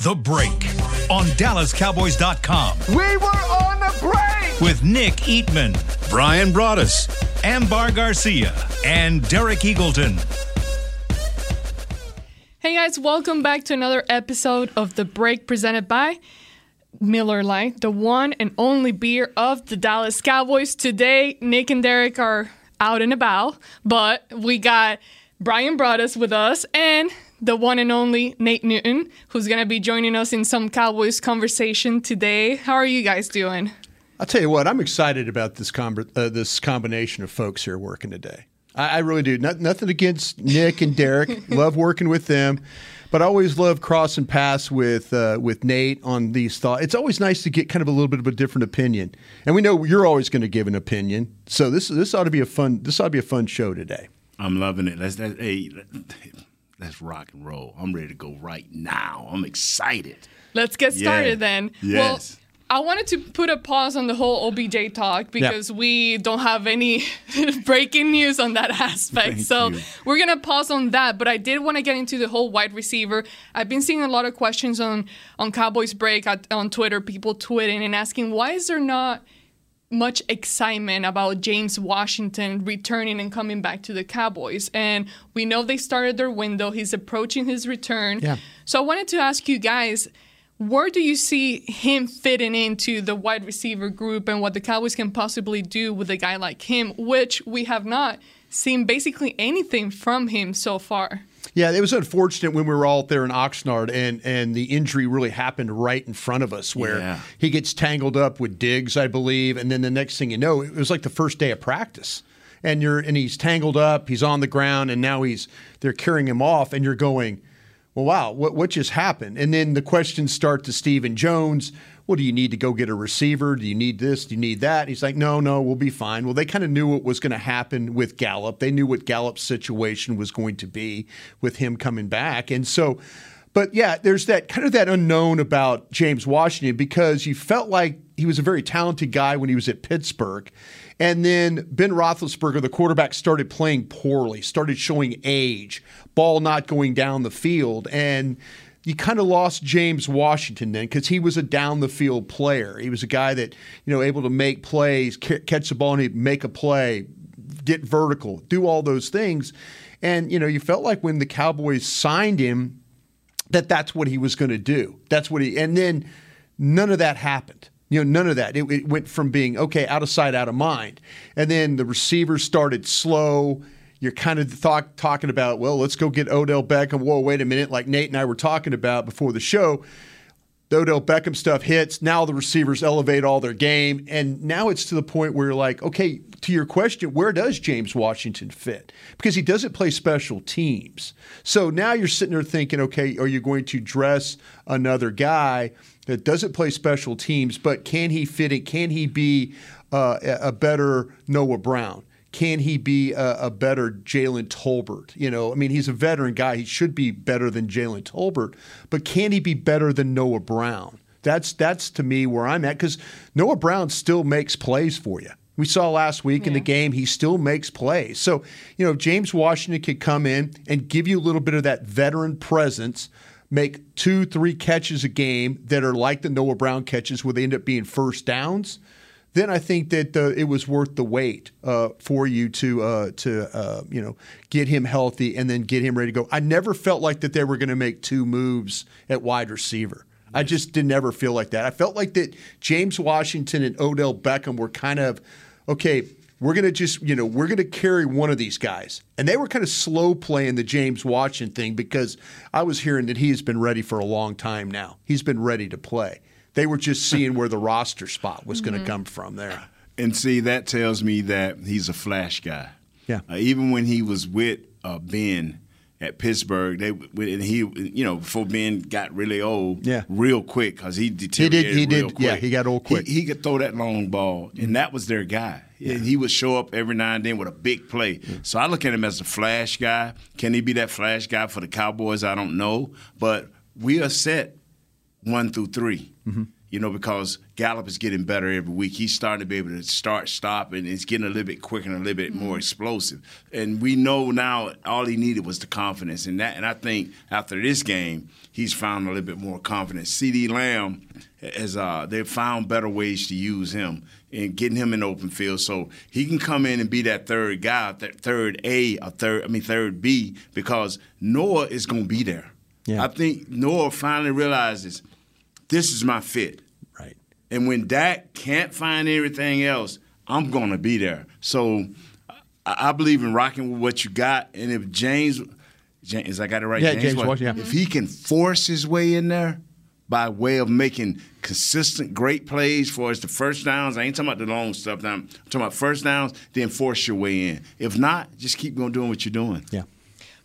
The Break on DallasCowboys.com. We were on the break! With Nick Eatman, Brian Broaddus, Ambar Garcia, and Derek Eagleton. Hey guys, welcome back to another episode of The Break presented by Miller Lite, the one and only beer of the Dallas Cowboys. Today, Nick and Derek are out and about, but we got Brian Broaddus with us and the one and only Nate Newton, who's going to be joining us in some Cowboys conversation today. How are you guys doing? I'll tell you what, I'm excited about this combination of folks here working today. I really do. Nothing against Nick and Derek. Love working with them. But I always love crossing paths with Nate on these thoughts. It's always nice to get kind of a little bit of a different opinion. And we know you're always going to give an opinion. So this ought to be a fun show today. I'm loving it. Let's rock and roll. I'm ready to go right now. I'm excited. Let's get started then. Yes. Well, I wanted to put a pause on the whole OBJ talk because we don't have any breaking news on that aspect. Thank you. We're going to pause on that. But I did want to get into the whole wide receiver. I've been seeing a lot of questions on Cowboys Break on Twitter, people tweeting and asking, why is there not much excitement about James Washington returning and coming back to the Cowboys? And we know they started their window. He's approaching his return. Yeah. So I wanted to ask you guys, where do you see him fitting into the wide receiver group and what the Cowboys can possibly do with a guy like him, which we have not seen basically anything from him so far? Yeah, it was unfortunate when we were all out there in Oxnard and the injury really happened right in front of us where he gets tangled up with Diggs, I believe, and then the next thing you know, it was like the first day of practice. And he's tangled up, he's on the ground, and now they're carrying him off, and you're going, well, wow, what just happened? And then the questions start to Stephen Jones. Well, do you need to go get a receiver? Do you need this? Do you need that? He's like, no, we'll be fine. Well, they kind of knew what was going to happen with Gallup. They knew what Gallup's situation was going to be with him coming back. And so, but yeah, there's that kind of that unknown about James Washington because you felt like he was a very talented guy when he was at Pittsburgh. And then Ben Roethlisberger, the quarterback, started playing poorly, started showing age, ball not going down the field. And you kind of lost James Washington then because he was a down-the-field player. He was a guy that, able to make plays, catch the ball and he'd make a play, get vertical, do all those things. And, you felt like when the Cowboys signed him that that's what he was going to do. And then none of that happened. None of that. It went from being, okay, out of sight, out of mind. And then the receivers started slow. You're kind of talking about, well, let's go get Odell Beckham. Whoa, wait a minute. Like Nate and I were talking about before the show, the Odell Beckham stuff hits. Now the receivers elevate all their game. And now it's to the point where you're like, okay, to your question, where does James Washington fit? Because he doesn't play special teams. So now you're sitting there thinking, okay, are you going to dress another guy that doesn't play special teams, but can he fit it? Can he be a better Noah Brown? Can he be a better Jalen Tolbert? He's a veteran guy. He should be better than Jalen Tolbert, but can he be better than Noah Brown? That's to me where I'm at because Noah Brown still makes plays for you. We saw last week in the game, he still makes plays. So, James Washington could come in and give you a little bit of that veteran presence, make 2-3 catches a game that are like the Noah Brown catches where they end up being first downs, then I think that it was worth the wait for you to get him healthy and then get him ready to go. I never felt like that they were going to make two moves at wide receiver. I just didn't ever feel like that. I felt like that James Washington and Odell Beckham were kind of, okay, we're going to just, we're going to carry one of these guys. And they were kind of slow playing the James Washington thing because I was hearing that he's been ready for a long time now. He's been ready to play. They were just seeing where the roster spot was going to come from there. And see, that tells me that he's a flash guy. Yeah. Even when he was with Ben – at Pittsburgh, got really old real quick because he deteriorated real quick. Yeah, he got old quick. He could throw that long ball, and that was their guy. Yeah. He would show up every now and then with a big play. Yeah. So I look at him as a flash guy. Can he be that flash guy for the Cowboys? I don't know. But we are set 1 through 3. Mm-hmm. You know, because Gallup is getting better every week. He's starting to be able to start, stop, and it's getting a little bit quicker and a little bit more explosive. And we know now all he needed was the confidence in that. And I think after this game, he's found a little bit more confidence. CeeDee Lamb, they've found better ways to use him and getting him in open field. So he can come in and be that third guy, that third B, because Noah is going to be there. Yeah. I think Noah finally realizes this is my fit. And when Dak can't find everything else, I'm going to be there. So I believe in rocking with what you got. And if James, I got it right? Yeah, James Washington. If he can force his way in there by way of making consistent great plays for us, the first downs, I ain't talking about the long stuff now. I'm talking about first downs, then force your way in. If not, just keep on doing what you're doing. Yeah.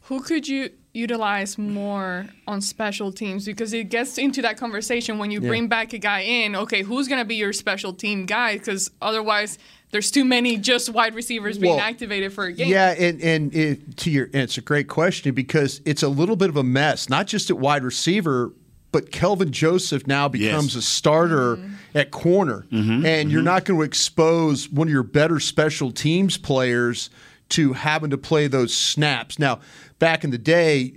Who could you utilize more on special teams? Because it gets into that conversation when you bring back a guy in, okay, who's going to be your special team guy? Because otherwise there's too many just wide receivers being activated for a game. Yeah, and it's a great question because it's a little bit of a mess, not just at wide receiver, but Kelvin Joseph now becomes a starter at corner. Mm-hmm. And you're not going to expose one of your better special teams players to having to play those snaps. Now, back in the day,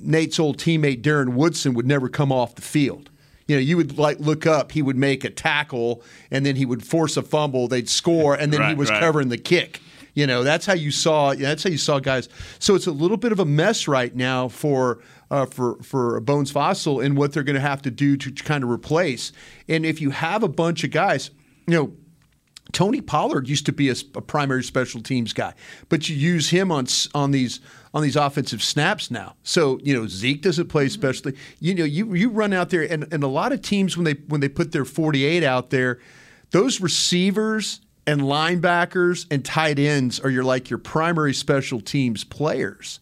Nate's old teammate Darren Woodson would never come off the field. You know, you would look up, he would make a tackle, and then he would force a fumble. They'd score, and then he was covering the kick. You know, that's how you saw guys. So it's a little bit of a mess right now for Bones Fossil and what they're going to have to do to kind of replace. And if you have a bunch of guys, you know, Tony Pollard used to be a primary special teams guy, but you use him on these offensive snaps now. So, you know, Zeke doesn't play specially. You know, you run out there, and a lot of teams when they put their 48 out there, those receivers and linebackers and tight ends are your primary special teams players.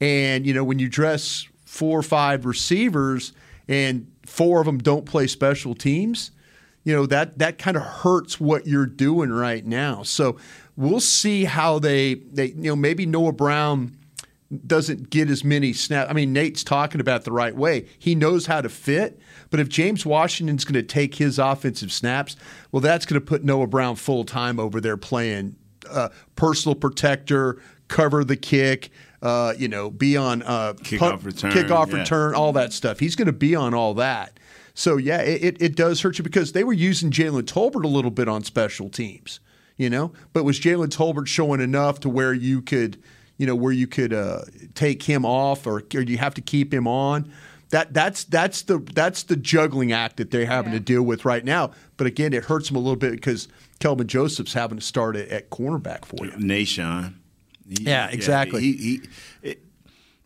And, you know, when you dress 4 or 5 receivers and 4 of them don't play special teams, you know, that kind of hurts what you're doing right now. So we'll see how they you know, maybe Noah Brown doesn't get as many snaps. I mean, Nate's talking about the right way. He knows how to fit. But if James Washington's going to take his offensive snaps, well, that's going to put Noah Brown full-time over there playing personal protector, cover the kick, you know, be on kickoff return, all that stuff. He's going to be on all that. So, yeah, it does hurt you because they were using Jalen Tolbert a little bit on special teams, you know. But was Jalen Tolbert showing enough to where you could, you know, take him off, or you have to keep him on? That's the juggling act that they're having to deal with right now. But again, it hurts them a little bit because Kelvin Joseph's having to start at cornerback for you. Nation. Yeah, exactly.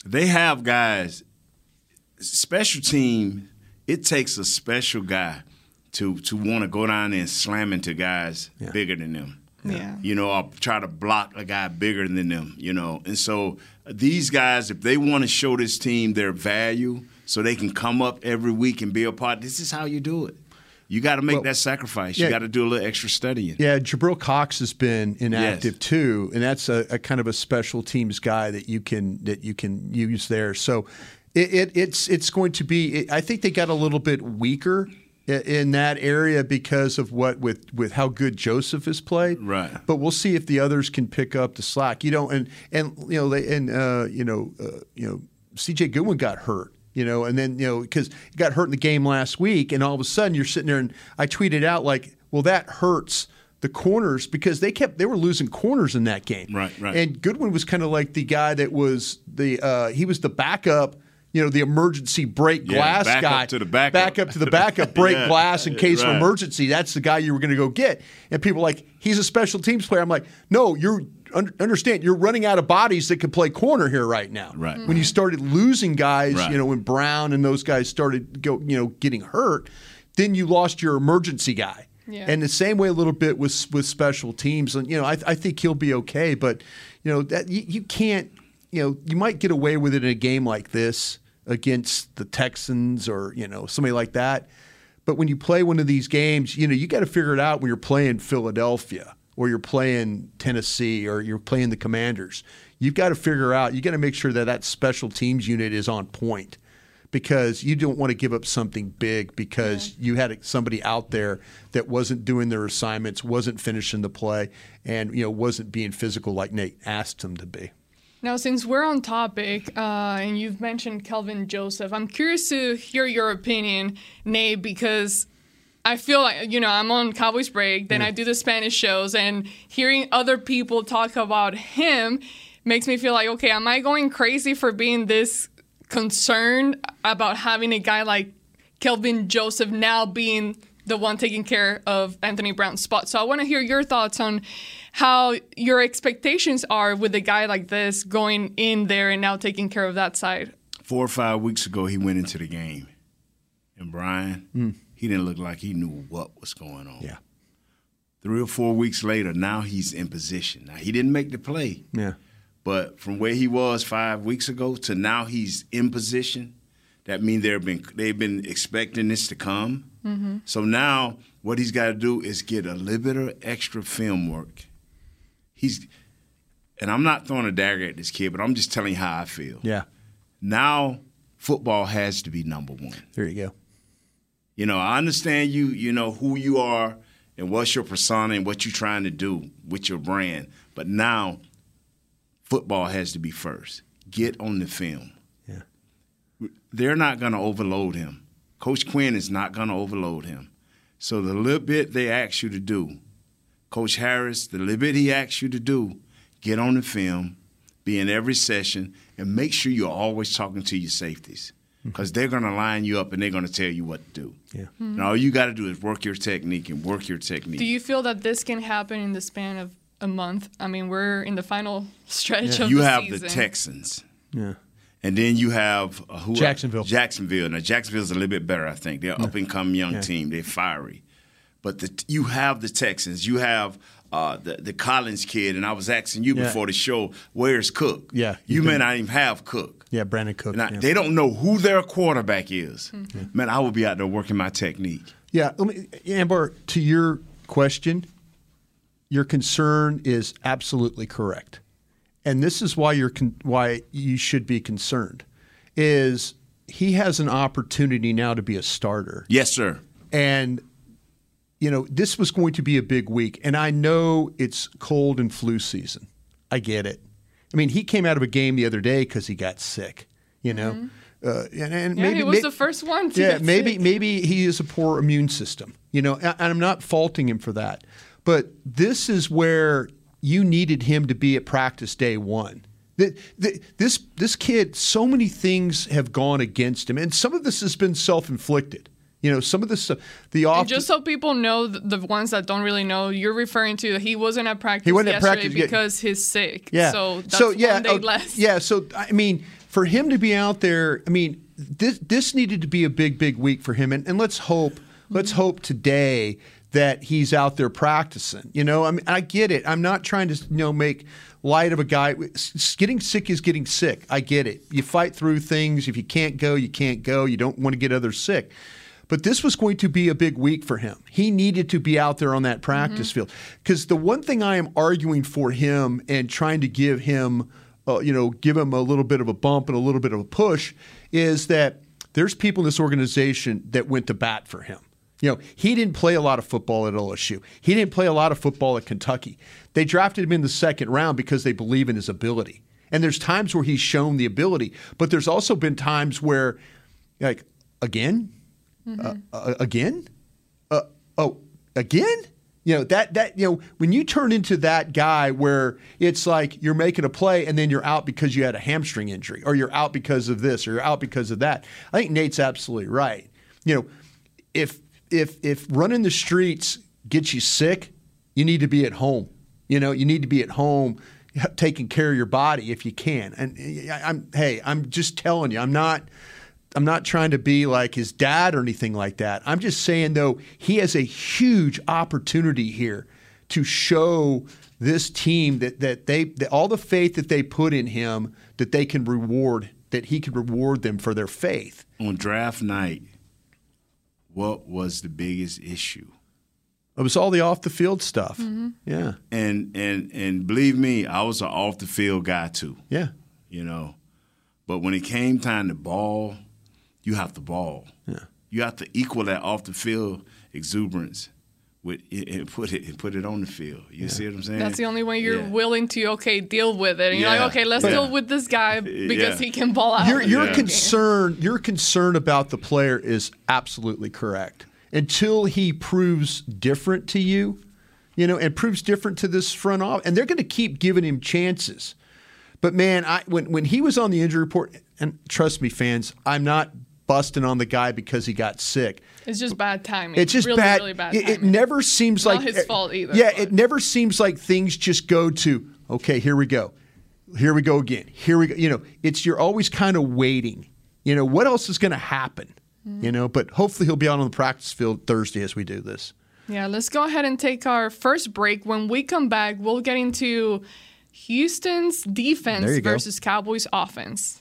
They have guys, special team. It takes a special guy to want to go down there and slam into guys bigger than them. Yeah. You know, or try to block a guy bigger than them, you know. And so these guys, if they want to show this team their value so they can come up every week and be a part, this is how you do it. You got to make that sacrifice. You got to do a little extra studying. Yeah, Jabril Cox has been inactive too, and that's a kind of a special teams guy that you can use there. So It's going to be – I think they got a little bit weaker in that area because of with how good Joseph has played. Right. But we'll see if the others can pick up the slack. You know, and C.J. Goodwin got hurt. You know, and then, you know, because he got hurt in the game last week, and all of a sudden you're sitting there, and I tweeted out like, well, that hurts the corners because they were losing corners in that game. Right. And Goodwin was kind of like the guy that was he was the backup. You know, the emergency brake glass guy. Back up to the backup brake glass in case of emergency. That's the guy you were going to go get. And people are like, he's a special teams player. I'm like, no, you understand, you're running out of bodies that could play corner here right now. Right. Mm-hmm. When you started losing guys, you know, when Brown and those guys started getting hurt, then you lost your emergency guy. Yeah. And the same way a little bit with special teams. And, you know, I think he'll be okay. But, you know, that you can't – you might get away with it in a game like this against the Texans or, somebody like that. But when you play one of these games, you got to figure it out when you're playing Philadelphia or you're playing Tennessee or you're playing the Commanders. You've got to figure out, you got to make sure that that special teams unit is on point, because you don't want to give up something big because you had somebody out there that wasn't doing their assignments, wasn't finishing the play, and wasn't being physical like Nate asked them to be. Now, since we're on topic, and you've mentioned Kelvin Joseph, I'm curious to hear your opinion, Nate, because I feel like, I'm on Cowboys Break, then I do the Spanish shows, and hearing other people talk about him makes me feel like, okay, am I going crazy for being this concerned about having a guy like Kelvin Joseph now being the one taking care of Anthony Brown's spot? So I want to hear your thoughts on how your expectations are with a guy like this going in there and now taking care of that side. 4 or 5 weeks ago, he went into the game. And Brian, he didn't look like he knew what was going on. Yeah. 3 or 4 weeks later, now he's in position. Now, he didn't make the play. Yeah. But from where he was 5 weeks ago to now he's in position, that means they've been expecting this to come. Mm-hmm. So now what he's got to do is get a little bit of extra film work. And I'm not throwing a dagger at this kid, but I'm just telling you how I feel. Yeah. Now football has to be number one. There you go. I understand you know who you are and what's your persona and what you're trying to do with your brand, but now – football has to be first. Get on the film. Yeah. They're not going to overload him. Coach Quinn is not going to overload him. So the little bit they ask you to do, Coach Harris, the little bit he asks you to do, get on the film, be in every session, and make sure you're always talking to your safeties, because they're going to line you up and they're going to tell you what to do. Yeah. Mm-hmm. And all you got to do is work your technique and work your technique. Do you feel that this can happen in the span of a month? I mean, we're in the final stretch of the season. You have the Texans. Yeah. And then you have Jacksonville. Jacksonville. Now, Jacksonville's a little bit better, I think. They're an up-and-coming young team. They're fiery. But you have the Texans. You have the Collins kid. And I was asking you before the show, where's Cook? Yeah. You may not even have Cook. Yeah, Brandon Cook. Now, they don't know who their quarterback is. Mm-hmm. Yeah. Man, I would be out there working my technique. Yeah. Amber, to your question – your concern is absolutely correct, and this is why you should be concerned. Is he has an opportunity now to be a starter? Yes, sir. And this was going to be a big week, and I know it's cold and flu season. I get it. I mean, he came out of a game the other day because he got sick. Mm-hmm. And maybe he was the first one to get sick. Maybe he is a poor immune system. And I'm not faulting him for that. But this is where you needed him to be at practice day one. This kid, so many things have gone against him, and some of this has been self-inflicted. Some of this and just so people know, the ones that don't really know, you're referring to he wasn't at practice yesterday because he's sick. Yeah. So that's one day less. Yeah. So I mean, for him to be out there, I mean, this needed to be a big week for him, and let's hope today that he's out there practicing. I mean, I get it. I'm not trying to, make light of a guy. Getting sick is getting sick. I get it. You fight through things. If you can't go, you can't go. You don't want to get others sick. But this was going to be a big week for him. He needed to be out there on that practice field. Because the one thing I am arguing for him and trying to give him, give him a little bit of a bump and a little bit of a push is that there's people in this organization that went to bat for him. He didn't play a lot of football at LSU. He didn't play a lot of football at Kentucky. They drafted him in the second round because they believe in his ability. And there's times where he's shown the ability, but there's also been times where, like, again? Again? Again? When you turn into that guy where it's like you're making a play and then you're out because you had a hamstring injury, or you're out because of this, or you're out because of that. I think Nate's absolutely right. If running the streets gets you sick, you need to be at home. You need to be at home taking care of your body if you can. And I'm just telling you, I'm not trying to be like his dad or anything like that. I'm just saying, though, he has a huge opportunity here to show this team that all the faith that they put in him, that they can reward, that he can reward them for their faith. On draft night, what was the biggest issue? It was all the off-the-field stuff. Mm-hmm. Yeah. And believe me, I was an off-the-field guy too. Yeah. You know, but when it came time to ball, you have to ball. Yeah. You have to equal that off-the-field exuberance with and put it on the field. You see what I'm saying? That's the only way you're willing to, deal with it. And you're like, okay, let's deal with this guy because he can ball out. Your concern about the player is absolutely correct. Until he proves different to you, and proves different to this front office. And they're going to keep giving him chances. But, man, when he was on the injury report, and trust me, fans, I'm not busting on the guy because he got sick. It's just bad timing. It's just really bad timing. It never seems like – not his fault either. Yeah, but it never seems like things just go to, okay, here we go. Here we go again. Here we go. You're always kind of waiting. What else is going to happen? But hopefully he'll be out on the practice field Thursday as we do this. Yeah, let's go ahead and take our first break. When we come back, we'll get into Houston's defense versus Cowboys offense.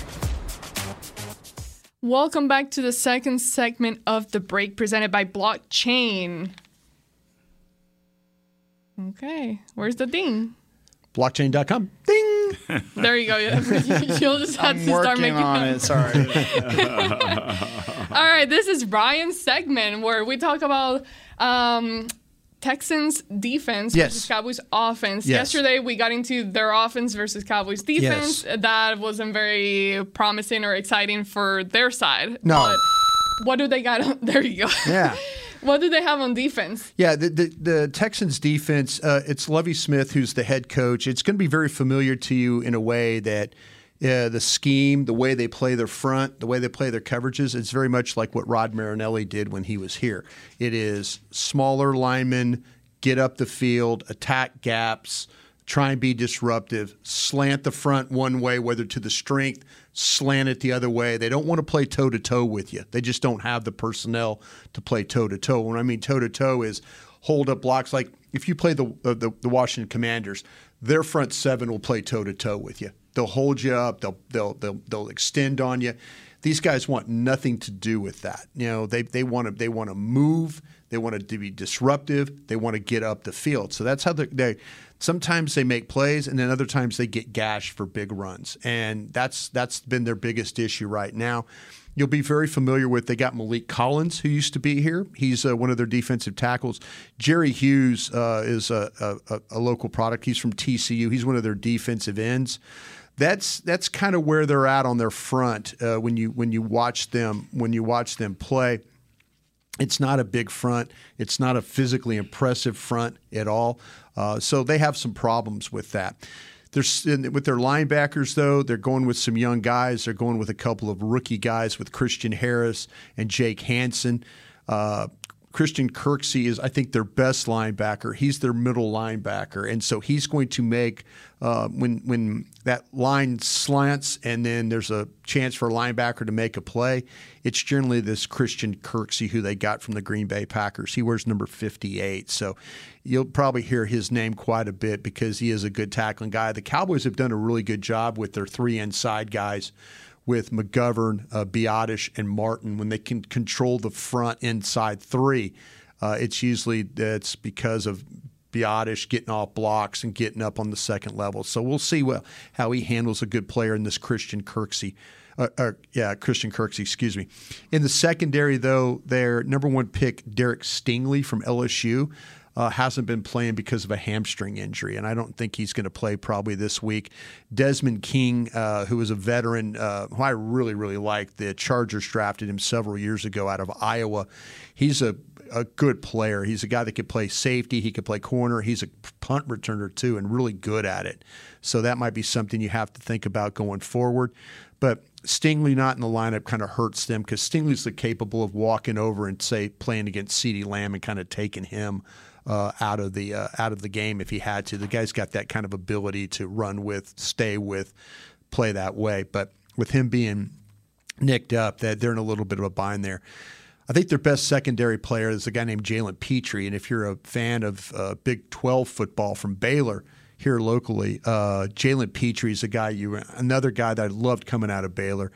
Welcome back to the second segment of The Break, presented by Blockchain. Okay, where's the ding? Blockchain.com. Ding! There you go. You'll just have to start making on it. Sorry. All right, this is Brian's segment where we talk about Texans defense versus Cowboys offense. Yes. Yesterday, we got into their offense versus Cowboys defense. Yes. That wasn't very promising or exciting for their side. No. But what do they got? There you go. Yeah. What do they have on defense? Yeah, the Texans defense, it's Lovie Smith who's the head coach. It's going to be very familiar to you in a way that the scheme, the way they play their front, the way they play their coverages, it's very much like what Rod Marinelli did when he was here. It is smaller linemen, get up the field, attack gaps, try and be disruptive, slant the front one way, whether to the strength, slant it the other way. They don't want to play toe-to-toe with you. They just don't have the personnel to play toe-to-toe. When I mean toe-to-toe is hold-up blocks. Like if you play the Washington Commanders, their front seven will play toe-to-toe with you. They'll hold you up. They'll extend on you. These guys want nothing to do with that. They want to move. They want to be disruptive. They want to get up the field. So that's how they sometimes they make plays, and then other times they get gashed for big runs. And that's been their biggest issue right now. you'll be very familiar with. They got Malik Collins, who used to be here. He's one of their defensive tackles. Jerry Hughes is a local product. He's from TCU. He's one of their defensive ends. That's kind of where they're at on their front when you watch them play. It's not a big front. It's not a physically impressive front at all. So they have some problems with that. With their linebackers, though, they're going with some young guys. They're going with a couple of rookie guys with Christian Harris and Jake Hansen. Christian Kirksey is, I think, their best linebacker. He's their middle linebacker. And so he's going to make when that line slants and then there's a chance for a linebacker to make a play, it's generally this Christian Kirksey who they got from the Green Bay Packers. He wears number 58. So you'll probably hear his name quite a bit because he is a good tackling guy. The Cowboys have done a really good job with their three inside guys, with McGovern, Biotish, and Martin. When they can control the front inside three, it's because of Biotish getting off blocks and getting up on the second level. So we'll see how he handles a good player in this Christian Kirksey. In the secondary, though, their number one pick, Derek Stingley from LSU, hasn't been playing because of a hamstring injury, and I don't think he's going to play probably this week. Desmond King, who is a veteran who I really, really like. The Chargers drafted him several years ago out of Iowa. He's a good player. He's a guy that could play safety. He could play corner. He's a punt returner, too, and really good at it. So that might be something you have to think about going forward. But Stingley not in the lineup kind of hurts them because Stingley's capable of walking over and, say, playing against CeeDee Lamb and kind of taking him out of the game if he had to. The guy's got that kind of ability to run with, stay with, play that way. But with him being nicked up, that they're in a little bit of a bind there. I think their best secondary player is a guy named Jalen Pitre, and if you're a fan of Big 12 football from Baylor here locally, Jalen Pitre is another guy that I loved coming out of Baylor.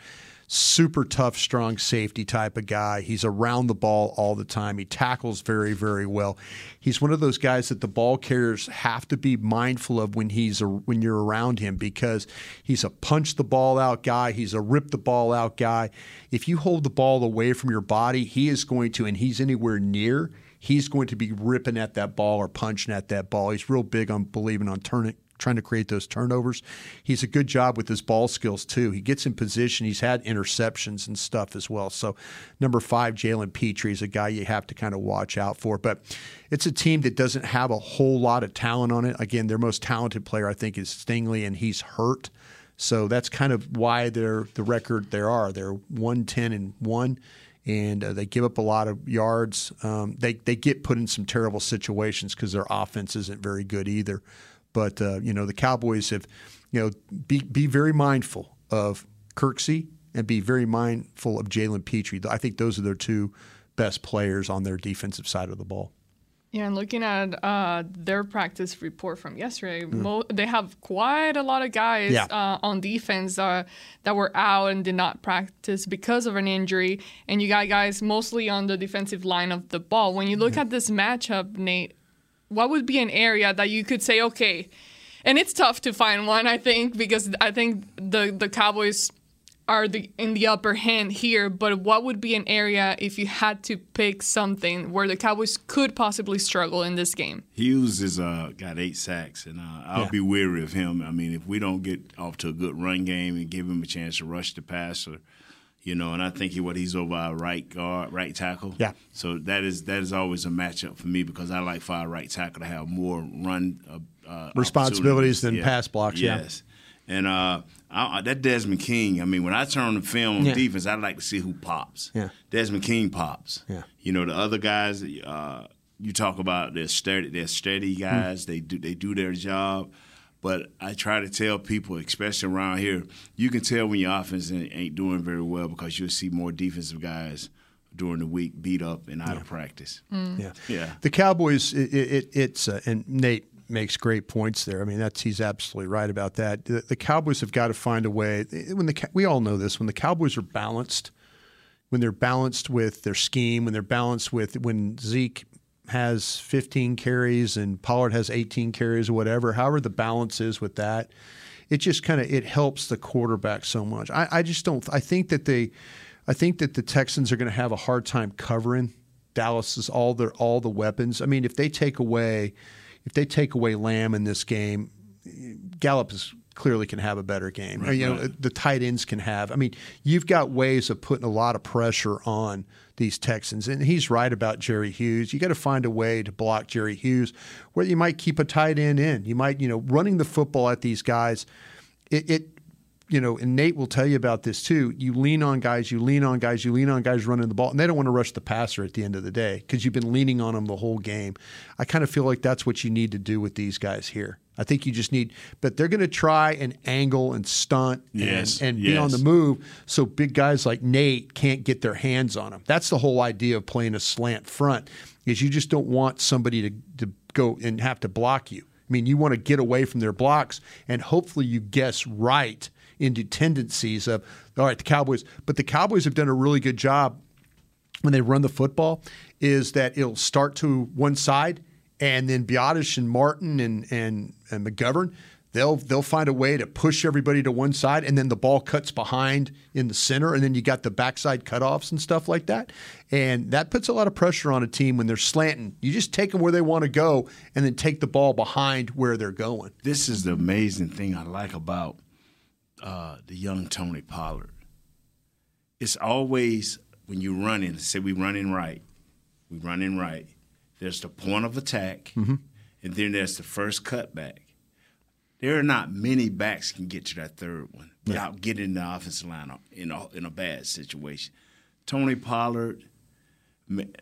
Super tough, strong safety type of guy. He's around the ball all the time. He tackles very, very well. He's one of those guys that the ball carriers have to be mindful of when you're around him because he's a punch the ball out guy. He's a rip the ball out guy. If you hold the ball away from your body, he is going to, and he's anywhere near, he's going to be ripping at that ball or punching at that ball. He's real big on believing on turning, trying to create those turnovers. He's a good job with his ball skills, too. He gets in position. He's had interceptions and stuff as well. So number 5, Jalen Pitre, is a guy you have to kind of watch out for. But it's a team that doesn't have a whole lot of talent on it. Again, their most talented player, I think, is Stingley, and he's hurt. So that's kind of why they're the record they are. They're 110-1. And they give up a lot of yards. They get put in some terrible situations because their offense isn't very good either. But, the Cowboys have, be very mindful of Kirksey and be very mindful of Jalen Pitre. I think those are their two best players on their defensive side of the ball. Yeah, and looking at their practice report from yesterday, they have quite a lot of guys on defense that were out and did not practice because of an injury. And you got guys mostly on the defensive line of the ball. When you look at this matchup, Nate, what would be an area that you could say, okay, and it's tough to find one, I think, because I think the Cowboys are in the upper hand here, but what would be an area if you had to pick something where the Cowboys could possibly struggle in this game? Hughes has got 8 sacks, and I'll be weary of him. I mean, if we don't get off to a good run game and give him a chance to rush the passer, and I think he's over our right tackle. Yeah. So that is always a matchup for me because I like for our right tackle to have more run responsibilities than pass blocks. Yes. Yeah. And that Desmond King, I mean, when I turn on the film on defense, I like to see who pops. Yeah. Desmond King pops. Yeah. The other guys you talk about, they're steady guys. They do their job. But I try to tell people, especially around here, you can tell when your offense ain't doing very well because you'll see more defensive guys during the week beat up and out of practice. Mm. Yeah, yeah. The Cowboys, it's and Nate makes great points there. I mean, he's absolutely right about that. The Cowboys have got to find a way. We all know this. When the Cowboys are balanced, when they're balanced with their scheme, when they're balanced with when Zeke has 15 carries and Pollard has 18 carries or whatever, however the balance is with that, it just kind of helps the quarterback so much. I just don't – I think that they – I think that the Texans are going to have a hard time covering Dallas's all the weapons. I mean, if they take away Lamb in this game, Gallup clearly can have a better game. Right, the tight ends can have. I mean, you've got ways of putting a lot of pressure on these Texans. And he's right about Jerry Hughes. You got to find a way to block Jerry Hughes where you might keep a tight end in. You might, running the football at these guys, and Nate will tell you about this too, you lean on guys running the ball, and they don't want to rush the passer at the end of the day because you've been leaning on them the whole game. I kind of feel like that's what you need to do with these guys here. I think you just need – but they're going to try and angle and stunt and be on the move so big guys like Nate can't get their hands on them. That's the whole idea of playing a slant front, is you just don't want somebody to go and have to block you. I mean, you want to get away from their blocks, and hopefully you guess right into tendencies of, all right, the Cowboys. But the Cowboys have done a really good job when they run the football, is that it'll start to one side, and then Biotish and Martin and McGovern, they'll find a way to push everybody to one side, and then the ball cuts behind in the center, and then you got the backside cutoffs and stuff like that. And that puts a lot of pressure on a team when they're slanting. You just take them where they want to go and then take the ball behind where they're going. This is the amazing thing I like about the young Tony Pollard. It's always when you run in, say we run in right. There's the point of attack, mm-hmm. and then there's the first cutback. There are not many backs can get to that third one without getting the offensive line in a bad situation. Tony Pollard and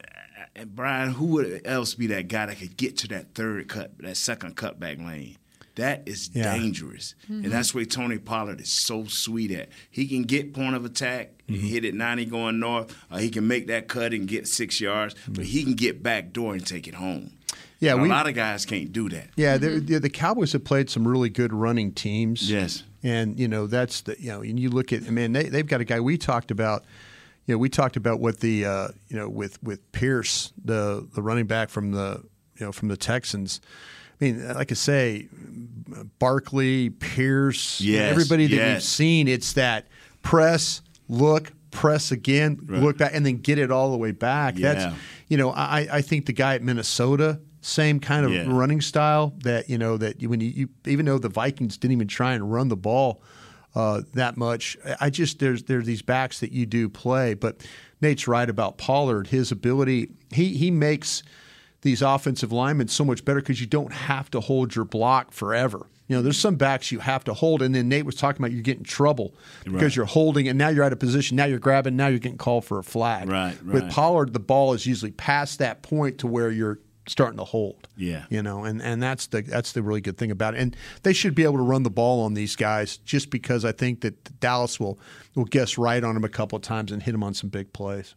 Brian, who would else be that guy that could get to that second cutback lane? That is dangerous, mm-hmm. and that's where Tony Pollard is so sweet at. He can get point of attack, mm-hmm. and hit it 90 going north, or he can make that cut and get 6 yards, mm-hmm. but he can get back door and take it home. Yeah, a lot of guys can't do that. Yeah, mm-hmm. The Cowboys have played some really good running teams. Yes, and that's the and you look at they've got a guy we talked about. We talked about what the with Pierce, the running back from the from the Texans. I mean, like I say, Barkley, Pierce, everybody that we've seen, it's that press, look, press again, look back, and then get it all the way back. Yeah. That's, I think the guy at Minnesota, same kind of running style that, when you even though the Vikings didn't even try and run the ball that much, there's these backs that you do play. But Nate's right about Pollard, his ability, he makes these offensive linemen so much better because you don't have to hold your block forever. There's some backs you have to hold, and then Nate was talking about you get in trouble because you're holding, and now you're out of position, now you're grabbing, now you're getting called for a flag. Right. With Pollard, the ball is usually past that point to where you're starting to hold. Yeah. And that's the really good thing about it. And they should be able to run the ball on these guys just because I think that Dallas will guess right on them a couple of times and hit them on some big plays.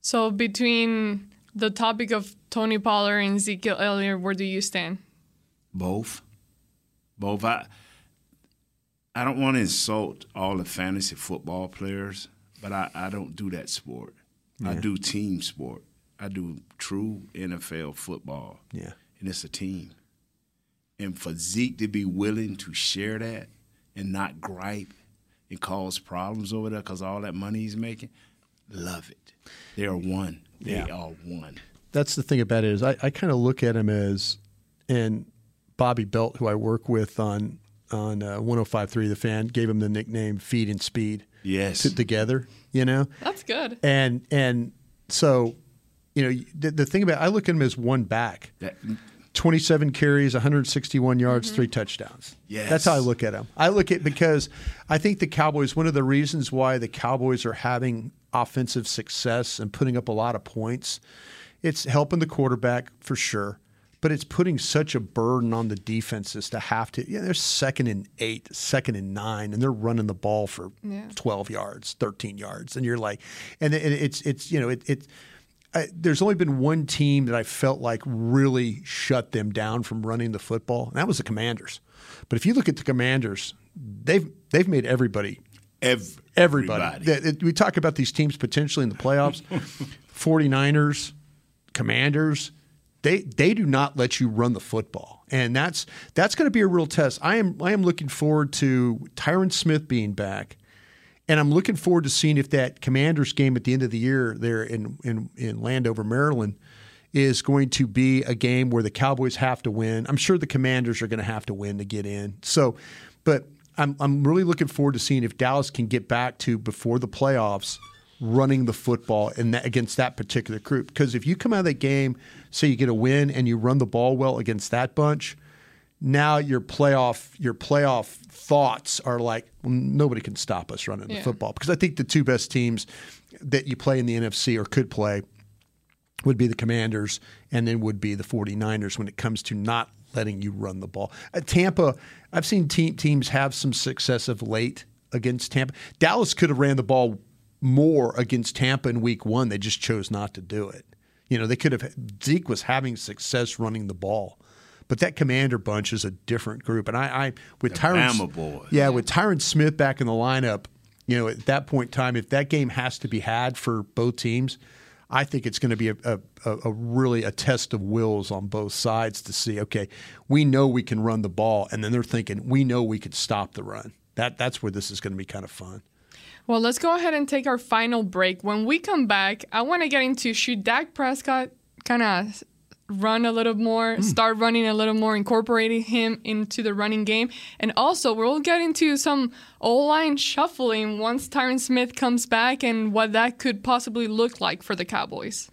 So between the topic of Tony Pollard and Ezekiel Elliott, where do you stand? Both. I don't want to insult all the fantasy football players, but I don't do that sport. Yeah. I do team sport. I do true NFL football. Yeah. And it's a team. And for Zeke to be willing to share that and not gripe and cause problems over there because all that money he's making, love it. They are one. They are one. That's the thing about it is I kind of look at him as, and Bobby Belt, who I work with on 105.3 The Fan, gave him the nickname Feed and Speed. Yes. Together, That's good. And so, the thing about it, I look at him as one back. 27 carries, 161 yards, mm-hmm. 3 touchdowns. Yes. That's how I look at him. I look at because I think the Cowboys, one of the reasons why the Cowboys are having offensive success and putting up a lot of points, it's helping the quarterback for sure, but it's putting such a burden on the defenses to have to they're 2nd and 8, 2nd and 9, and they're running the ball for 12 yards, 13 yards, and you're like, and it's there's only been one team that I felt like really shut them down from running the football, and that was the Commanders. But if you look at the Commanders, they've made everybody. We talk about these teams potentially in the playoffs. 49ers, Commanders, they do not let you run the football, and that's going to be a real test. I am looking forward to Tyron Smith being back, And I'm looking forward to seeing if that Commanders game at the end of the year there in Landover, Maryland, is going to be a game where the Cowboys have to win. I'm sure the Commanders are going to have to win to get in. So, but I'm really looking forward to seeing if Dallas can get back to, before the playoffs, running the football and against that particular group. Because if you come out of that game, say you get a win and you run the ball well against that bunch, now your playoff thoughts are like, well, nobody can stop us running the football. Because I think the two best teams that you play in the NFC or could play would be the Commanders and then would be the 49ers when it comes to not letting you run the ball. At Tampa, I've seen teams have some success of late against Tampa. Dallas could have ran the ball more against Tampa in week one. They just chose not to do it. You know, they could have – Zeke was having success running the ball. But that Commander bunch is a different group, and I with Tyron, with Tyron Smith back in the lineup, you know, at that point in time, if that game has to be had for both teams, I think it's going to be a really a test of wills on both sides to see. Okay, we know we can run the ball, and then they're thinking we know we could stop the run. That's where this is going to be kind of fun. Well, let's go ahead and take our final break. When we come back, I want to get into should Dak Prescott kind of run a little more, start running a little more, incorporating him into the running game. And also, we'll get into some O-line shuffling once Tyron Smith comes back and what that could possibly look like for the Cowboys.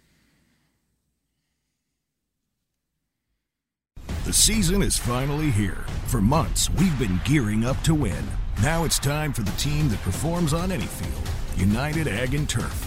The season is finally here. For months, we've been gearing up to win. Now it's time for the team that performs on any field, United Ag and Turf.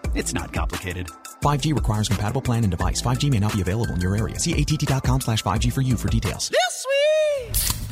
It's not complicated. 5G requires compatible plan and device. 5G may not be available in your area. See att.com/5G for you for details. Lil Sweet!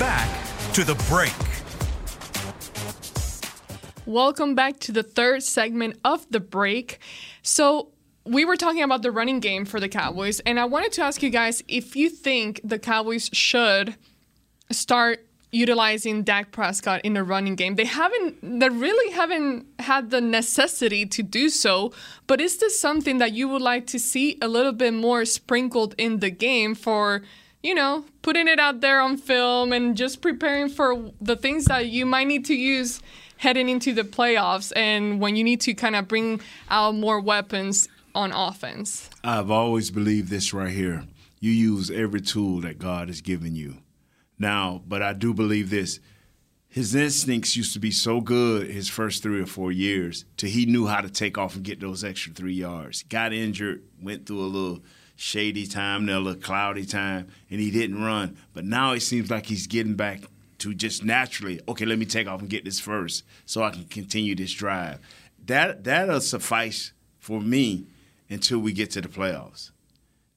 Back to the break. Welcome back to the third segment of the break. So we were talking about the running game for the Cowboys, and I wanted to ask you guys if you think the Cowboys should start utilizing Dak Prescott in the running game. They really haven't had the necessity to do so, but is this something that you would like to see a little bit more sprinkled in the game for, you know, putting it out there on film and just preparing for the things that you might need to use heading into the playoffs and when you need to kind of bring out more weapons on offense? I've always believed this right here. You use every tool that God has given you. Now, but I do believe this. His instincts used to be so good his first 3 or 4 years till he knew how to take off and get those extra 3 yards. Got injured, went through a little shady time, a little cloudy time, and he didn't run. But now it seems like he's getting back to just naturally, okay, let me take off and get this first so I can continue this drive. That'll suffice for me until we get to the playoffs.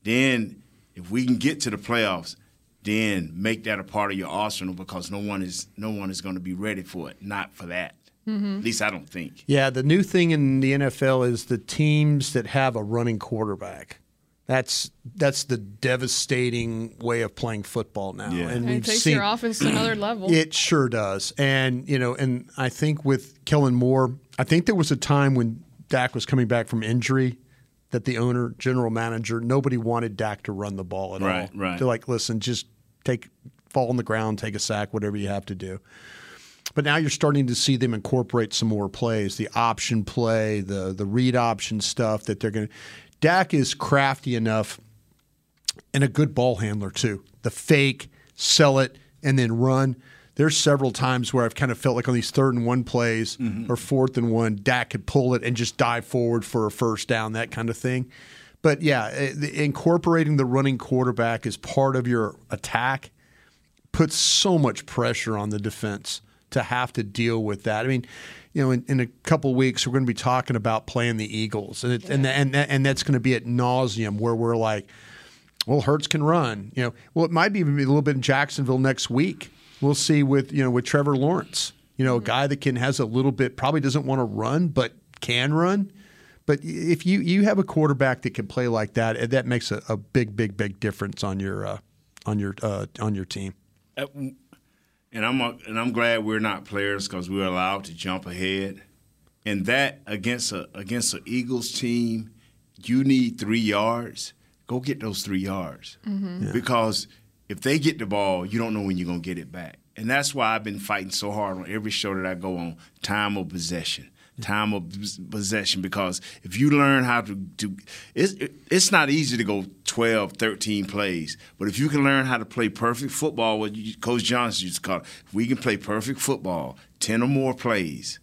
Then if we can get to the playoffs, then make that a part of your arsenal because no one is going to be ready for it, not for that. Mm-hmm. At least I don't think. Yeah, the new thing in the NFL is the teams that have a running quarterback. That's the devastating way of playing football now. Yeah. And it takes your offense to another level. It sure does. And, you know, and I think with Kellen Moore, I think there was a time when Dak was coming back from injury that the owner, general manager, nobody wanted Dak to run the ball at all. Right. They're like, listen, just fall on the ground, take a sack, whatever you have to do. But now you're starting to see them incorporate some more plays, the option play, the read option stuff that they're going to. Dak is crafty enough and a good ball handler too. The fake, sell it, and then run. There's several times where I've kind of felt like on these 3rd-and-1 plays or 4th-and-1, Dak could pull it and just dive forward for a first down, that kind of thing. But, yeah, incorporating the running quarterback as part of your attack puts so much pressure on the defense to have to deal with that. I mean, you know, in a couple of weeks, we're going to be talking about playing the Eagles, and that's going to be at nauseum where we're like, well, Hurts can run, you know. Well, it might even be a little bit in Jacksonville next week. We'll see with Trevor Lawrence, you know, a guy that has a little bit, probably doesn't want to run, but can run. But if you have a quarterback that can play like that, that makes a big, big, big difference on your team. And I'm glad we're not players because we're allowed to jump ahead. And that against an Eagles team, you need 3 yards. Go get those 3 yards because if they get the ball, you don't know when you're going to get it back. And that's why I've been fighting so hard on every show that I go on, time of possession, because if you learn how to do it's not easy to go 12, 13 plays, but if you can learn how to play perfect football, what Coach Johnson used to call it, if we can play perfect football, 10 or more plays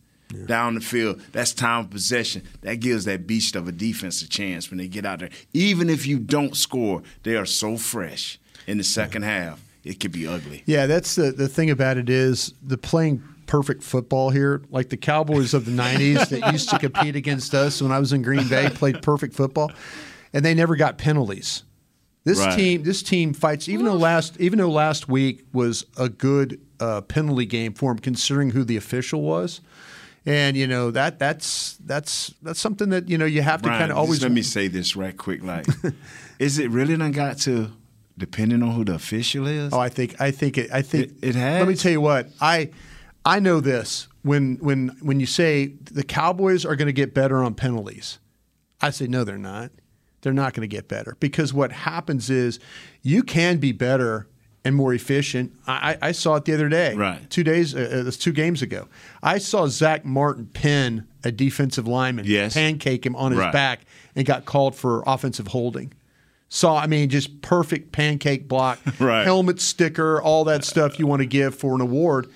down the field, that's time of possession. That gives that beast of a defense a chance when they get out there. Even if you don't score, they are so fresh in the second half, it could be ugly. Yeah, that's the thing about it is the playing – perfect football here, like the Cowboys of the 90s that used to compete against us when I was in Green Bay, played perfect football, and they never got penalties. This team fights, even though last week was a good penalty game for them, considering who the official was. And you know that's something that you have to kind of always. Let me say this right quick, like, is it really done got to depending on who the official is? Oh, I think it has. Let me tell you what I know this. When you say the Cowboys are going to get better on penalties, I say, no, they're not. They're not going to get better because what happens is you can be better and more efficient. I saw it the other day, right? 2 games ago. I saw Zach Martin pin a defensive lineman, pancake him on his back, and got called for offensive holding. Just perfect pancake block, helmet sticker, all that stuff you want to give for an award.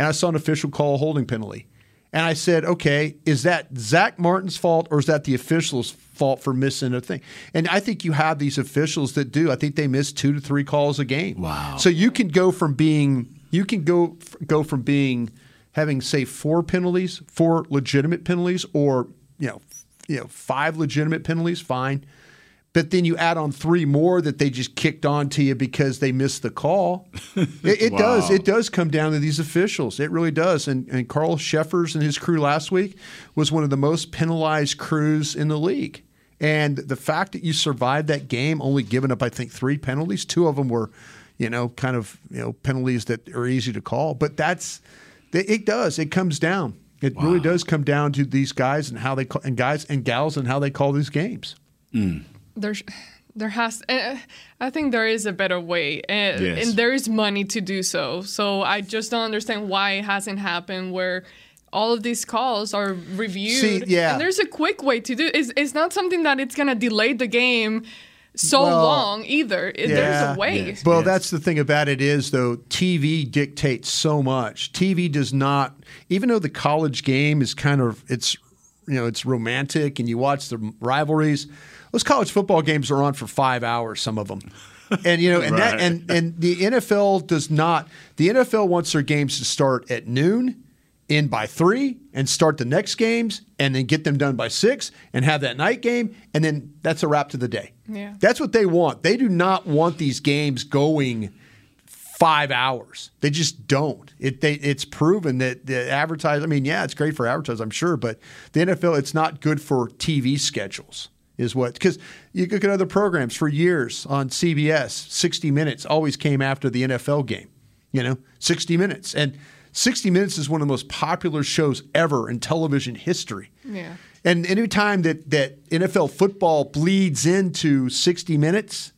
And I saw an official call a holding penalty. And I said, okay, is that Zach Martin's fault or is that the official's fault for missing a thing? And I think you have these officials that do. I think they miss 2 to 3 calls a game. Wow. So you can go from being having, say, 4 legitimate penalties or 5 legitimate penalties, fine. But then you add on 3 more that they just kicked on to you because they missed the call. It does. It does come down to these officials. It really does. And Carl Sheffers and his crew last week was one of the most penalized crews in the league. And the fact that you survived that game, only giving up, I think, 3 penalties. 2 of them were, penalties that are easy to call. But it does. It comes down. It really does come down to these guys and how they call, and guys and gals and how they call these games. Mm. I think there is a better way, and there is money to do so. So I just don't understand why it hasn't happened where all of these calls are reviewed. And there's a quick way to do it. It's not something that it's going to delay the game long either. There's a way. Yes. Well, that's the thing about it is, though, TV dictates so much. TV does not – even though the college game is kind of – it's romantic and you watch the rivalries – those college football games are on for 5 hours, some of them. And the NFL does not. The NFL wants their games to start at noon, end by 3, and start the next games, and then get them done by 6, and have that night game, and then that's a wrap to the day. Yeah. That's what they want. They do not want these games going 5 hours. They just don't. It's proven that the advertising, I mean, yeah, it's great for advertisers, I'm sure, but the NFL, it's not good for TV schedules. Is what, because you look at other programs for years on CBS, 60 Minutes always came after the NFL game, 60 Minutes. And 60 Minutes is one of the most popular shows ever in television history. Yeah. And any time that NFL football bleeds into 60 Minutes,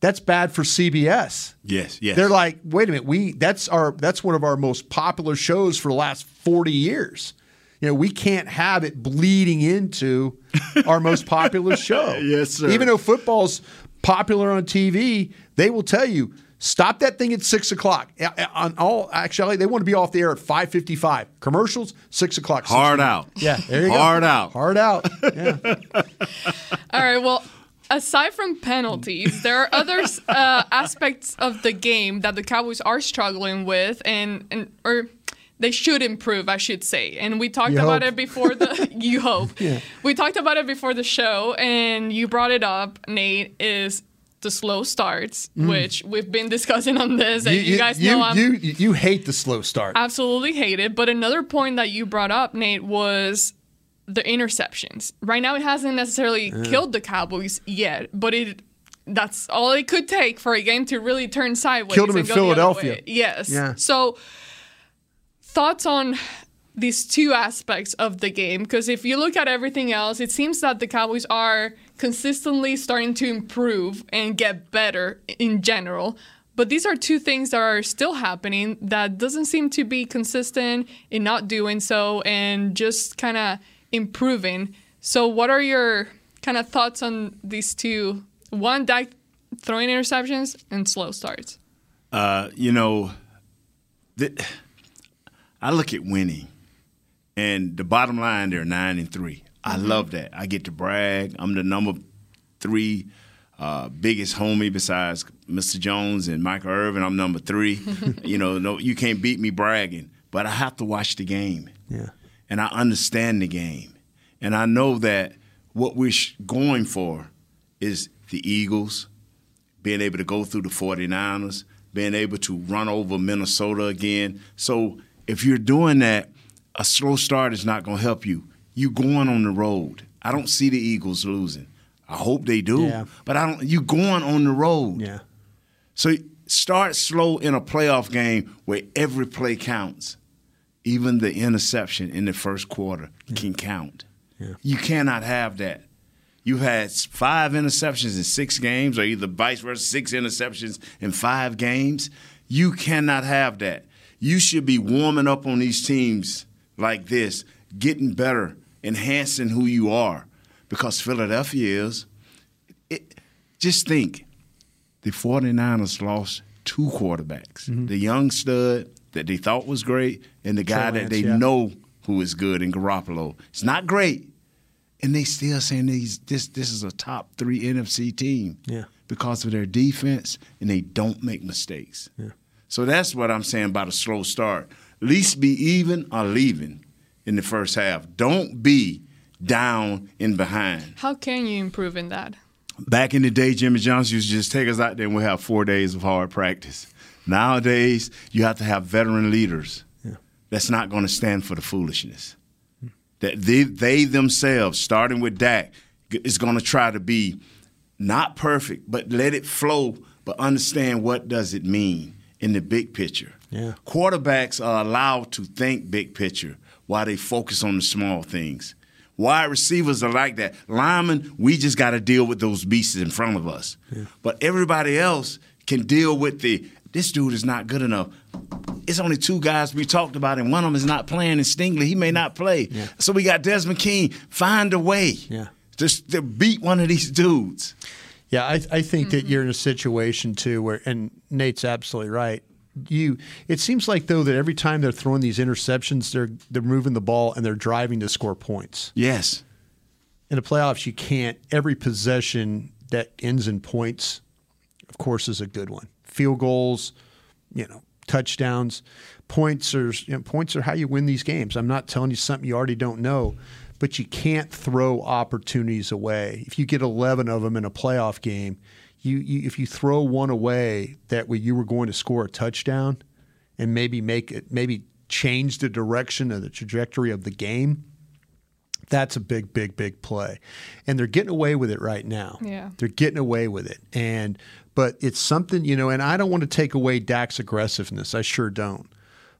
that's bad for CBS. Yes. They're like, wait a minute, that's one of our most popular shows for the last 40 years. We can't have it bleeding into our most popular show. Yes, sir. Even though football's popular on TV, they will tell you, stop that thing at 6 o'clock. Actually, they want to be off the air at 5:55. Commercials, 6 o'clock. Hard out. Yeah, there you go. Hard out. Yeah. All right, well, aside from penalties, there are other aspects of the game that the Cowboys are struggling with or they should improve, I should say. And we talked about it before the you hope. Yeah. We talked about it before the show, and you brought it up, Nate, is the slow starts, which we've been discussing on this. And you guys know you hate the slow start. Absolutely hate it. But another point that you brought up, Nate, was the interceptions. Right now it hasn't necessarily killed the Cowboys yet, but that's all it could take for a game to really turn sideways. Killed them in Philadelphia. Yes. Yeah. So thoughts on these two aspects of the game? Because if you look at everything else, it seems that the Cowboys are consistently starting to improve and get better in general. But these are two things that are still happening that doesn't seem to be consistent in not doing so and just kind of improving. So what are your kind of thoughts on these two? One, Dak throwing interceptions and slow starts. I look at winning, and the bottom line, they're 9-3. I love that. I get to brag. I'm the number 3 biggest homie besides Mr. Jones and Michael Irvin. I'm number 3. You can't beat me bragging. But I have to watch the game, and I understand the game. And I know that what we're going for is the Eagles, being able to go through the 49ers, being able to run over Minnesota again. So if you're doing that, a slow start is not going to help you. You going on the road. I don't see the Eagles losing. I hope they do. Yeah. But I don't. You going on the road. Yeah. So start slow in a playoff game where every play counts. Even the interception in the first quarter can count. Yeah. You cannot have that. You've had 5 interceptions in 6 games, or either vice versa, 6 interceptions in 5 games. You cannot have that. You should be warming up on these teams like this, getting better, enhancing who you are, because Philadelphia is. Just think, the 49ers lost 2 quarterbacks, the young stud that they thought was great and the guy that they know who is good in Garoppolo. It's not great, and they still saying this is a top 3 NFC team because of their defense, and they don't make mistakes. Yeah. So that's what I'm saying about a slow start. At least be even or leaving in the first half. Don't be down and behind. How can you improve in that? Back in the day, Jimmy Johnson used to just take us out there and we'll have 4 days of hard practice. Nowadays, you have to have veteran leaders that's not going to stand for the foolishness. That they themselves, starting with Dak, is going to try to be not perfect, but let it flow, but understand what does it mean in the big picture. Yeah. Quarterbacks are allowed to think big picture while they focus on the small things. Wide receivers are like that. Linemen, we just got to deal with those beasts in front of us. Yeah. But everybody else can deal with this dude is not good enough. It's only 2 guys we talked about, and one of them is not playing, and Stingley, he may not play. Yeah. So we got Desmond King. Find a way to beat one of these dudes. Yeah, I think that you're in a situation, too, where – and Nate's absolutely right. It seems like, though, that every time they're throwing these interceptions, they're moving the ball and they're driving to score points. Yes. In the playoffs, you can't. Every possession that ends in points, of course, is a good one. Field goals, touchdowns. Points are how you win these games. I'm not telling you something you already don't know. But you can't throw opportunities away. If you get 11 of them in a playoff game, if you throw one away that way you were going to score a touchdown and maybe make it, maybe change the direction of the trajectory of the game, that's a big, big, big play. And they're getting away with it right now. Yeah. They're getting away with it. And but it's something, you know, and I don't want to take away Dak's aggressiveness. I sure don't.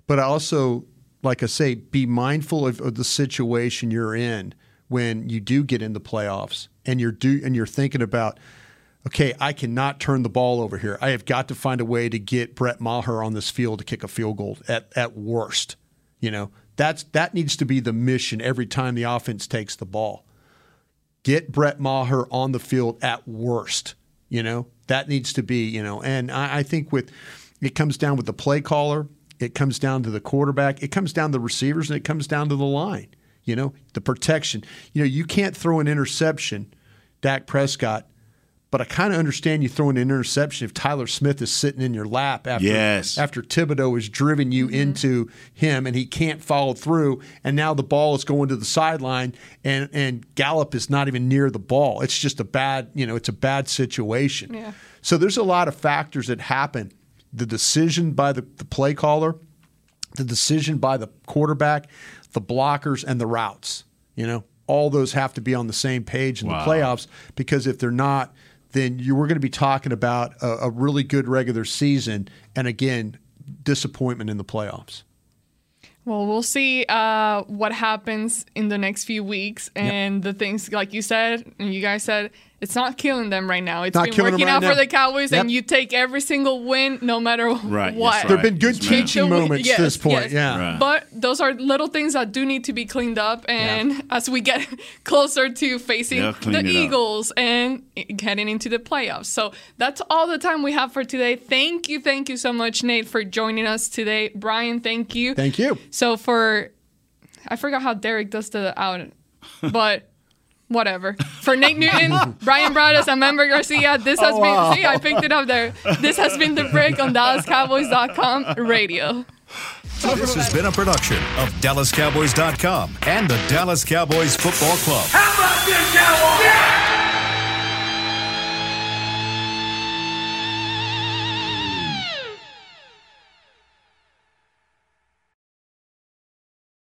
But I also, like I say, be mindful of the situation you're in when you do get in the playoffs and you're thinking about, okay, I cannot turn the ball over here. I have got to find a way to get Brett Maher on this field to kick a field goal at worst. You know, that needs to be the mission every time the offense takes the ball. Get Brett Maher on the field at worst. You know, that needs to be, you know, and I think with it comes down with the play caller, it comes down to the quarterback, it comes down to the receivers, and it comes down to the line. You know, the protection. You know, you can't throw an interception, Dak Prescott, but I kind of understand you throwing an interception if Tyler Smith is sitting in your lap after Thibodeau has driven you into him and he can't follow through, and now the ball is going to the sideline and Gallup is not even near the ball. It's just a bad, you know, it's a bad situation. Yeah. So there's a lot of factors that happen. The decision by the play caller, the decision by the quarterback, the blockers, and the routes. You know, all those have to be on the same page in the playoffs, because if they're not, then you were going to be talking about a really good regular season and, again, disappointment in the playoffs. Well, we'll see what happens in the next few weeks. And the things, like you said, and you guys said, it's not killing them right now. It's been working out for the Cowboys, and you take every single win no matter what. There have been good teaching moments at this point. Yeah. Right. But those are little things that do need to be cleaned up. And as we get closer to facing the Eagles and heading into the playoffs. So that's all the time we have for today. Thank you so much, Nate, for joining us today. Brian, thank you. Thank you. So I forgot how Derek does the out, but... Whatever. For Nate Newton, Brian Broaddus, and Amber Garcia, this has been... See, I picked it up there. This has been The Break on DallasCowboys.com radio. This has been a production of DallasCowboys.com and the Dallas Cowboys Football Club. How about this, Cowboys? Yeah!